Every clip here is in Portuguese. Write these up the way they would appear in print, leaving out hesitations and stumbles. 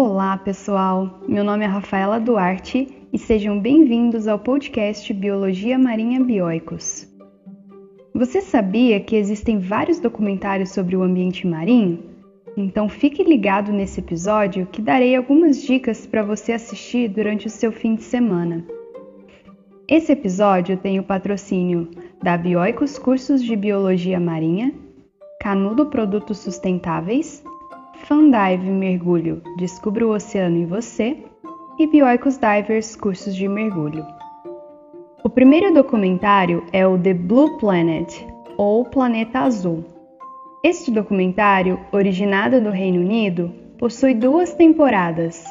Olá pessoal, meu nome é Rafaela Duarte e sejam bem-vindos ao podcast Biologia Marinha Bioicos. Você sabia que existem vários documentários sobre o ambiente marinho? Então fique ligado nesse episódio que darei algumas dicas para você assistir durante o seu fim de semana. Esse episódio tem o patrocínio da Bioicos Cursos de Biologia Marinha, Canudo Produtos Sustentáveis, Fandive Mergulho, Descubra o Oceano em Você e Bioicos Divers Cursos de Mergulho. O primeiro documentário é o The Blue Planet, ou Planeta Azul. Este documentário, originado do Reino Unido, possui 2 temporadas.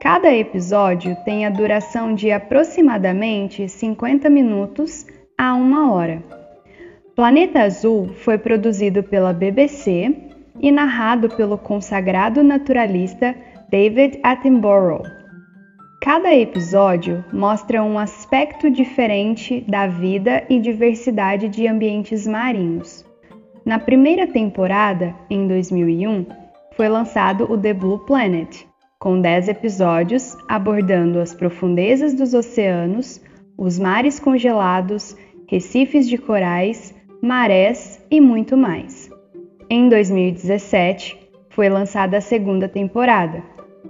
Cada episódio tem a duração de aproximadamente 50 minutos a 1 hora. Planeta Azul foi produzido pela BBC e narrado pelo consagrado naturalista David Attenborough. Cada episódio mostra um aspecto diferente da vida e diversidade de ambientes marinhos. Na primeira temporada, em 2001, foi lançado o The Blue Planet, com 10 episódios abordando as profundezas dos oceanos, os mares congelados, recifes de corais, marés e muito mais. Em 2017, foi lançada a segunda temporada,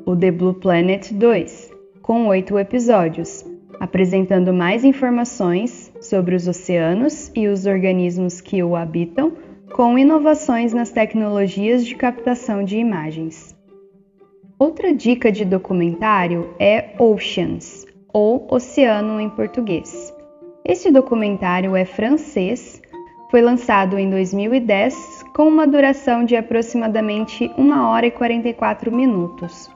o The Blue Planet 2, com 8 episódios, apresentando mais informações sobre os oceanos e os organismos que o habitam, com inovações nas tecnologias de captação de imagens. Outra dica de documentário é Oceans, ou Oceano em português. Este documentário é francês, foi lançado em 2010 com uma duração de aproximadamente 1 hora e 44 minutos.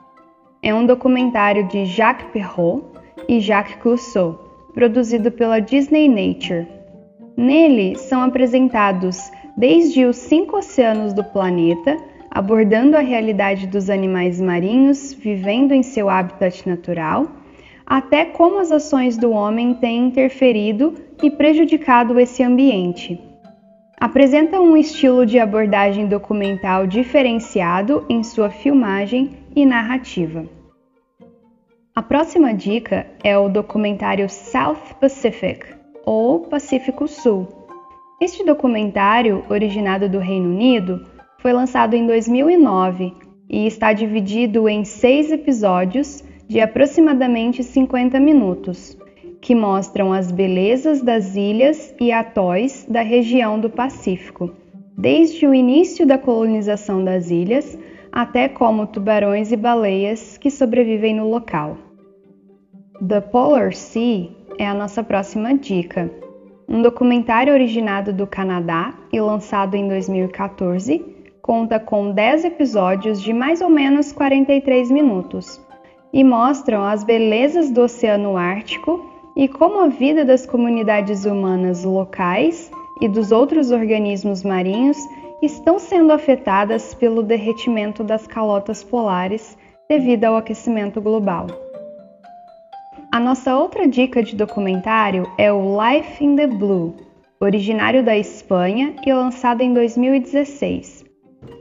É um documentário de Jacques Perrin e Jacques Cousteau, produzido pela Disney Nature. Nele são apresentados desde os 5 oceanos do planeta, abordando a realidade dos animais marinhos vivendo em seu habitat natural, até como as ações do homem têm interferido e prejudicado esse ambiente. Apresenta um estilo de abordagem documental diferenciado em sua filmagem e narrativa. A próxima dica é o documentário South Pacific, ou Pacífico Sul. Este documentário, originado do Reino Unido, foi lançado em 2009 e está dividido em 6 episódios de aproximadamente 50 minutos, que mostram as belezas das ilhas e atóis da região do Pacífico, desde o início da colonização das ilhas até como tubarões e baleias que sobrevivem no local. The Polar Sea é a nossa próxima dica, um documentário originado do Canadá e lançado em 2014, conta com 10 episódios de mais ou menos 43 minutos e mostram as belezas do Oceano Ártico e como a vida das comunidades humanas locais e dos outros organismos marinhos estão sendo afetadas pelo derretimento das calotas polares devido ao aquecimento global. A nossa outra dica de documentário é o Life in the Blue, originário da Espanha e lançado em 2016.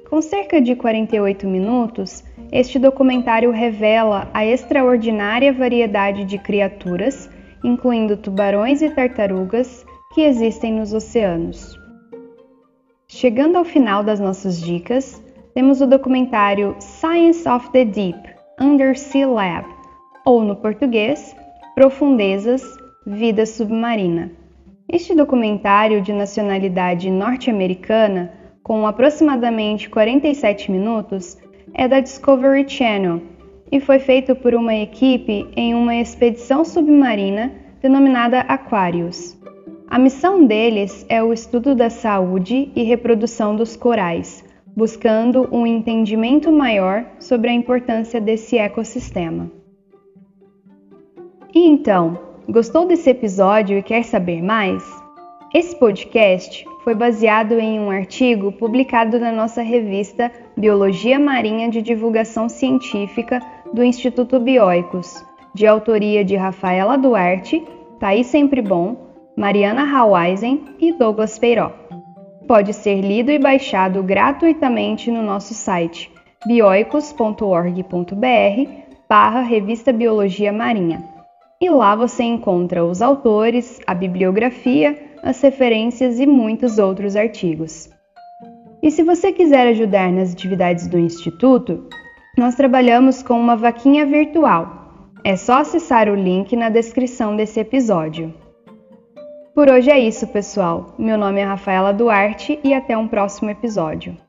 Com cerca de 48 minutos, este documentário revela a extraordinária variedade de criaturas, incluindo tubarões e tartarugas, que existem nos oceanos. Chegando ao final das nossas dicas, temos o documentário Science of the Deep, Undersea Lab, ou no português, Profundezas, Vida Submarina. Este documentário de nacionalidade norte-americana, com aproximadamente 47 minutos, é da Discovery Channel, e foi feito por uma equipe em uma expedição submarina denominada Aquarius. A missão deles é o estudo da saúde e reprodução dos corais, buscando um entendimento maior sobre a importância desse ecossistema. E então, gostou desse episódio e quer saber mais? Esse podcast foi baseado em um artigo publicado na nossa revista Biologia Marinha de Divulgação Científica do Instituto Bioicos, de autoria de Rafaela Duarte, Thaís Semprebom, Mariana Hawaisen e Douglas Peiró. Pode ser lido e baixado gratuitamente no nosso site bioicos.org.br/Revista Biologia Marinha. E lá você encontra os autores, a bibliografia, as referências e muitos outros artigos. E se você quiser ajudar nas atividades do Instituto, nós trabalhamos com uma vaquinha virtual. É só acessar o link na descrição desse episódio. Por hoje é isso, pessoal. Meu nome é Rafaela Duarte e até um próximo episódio.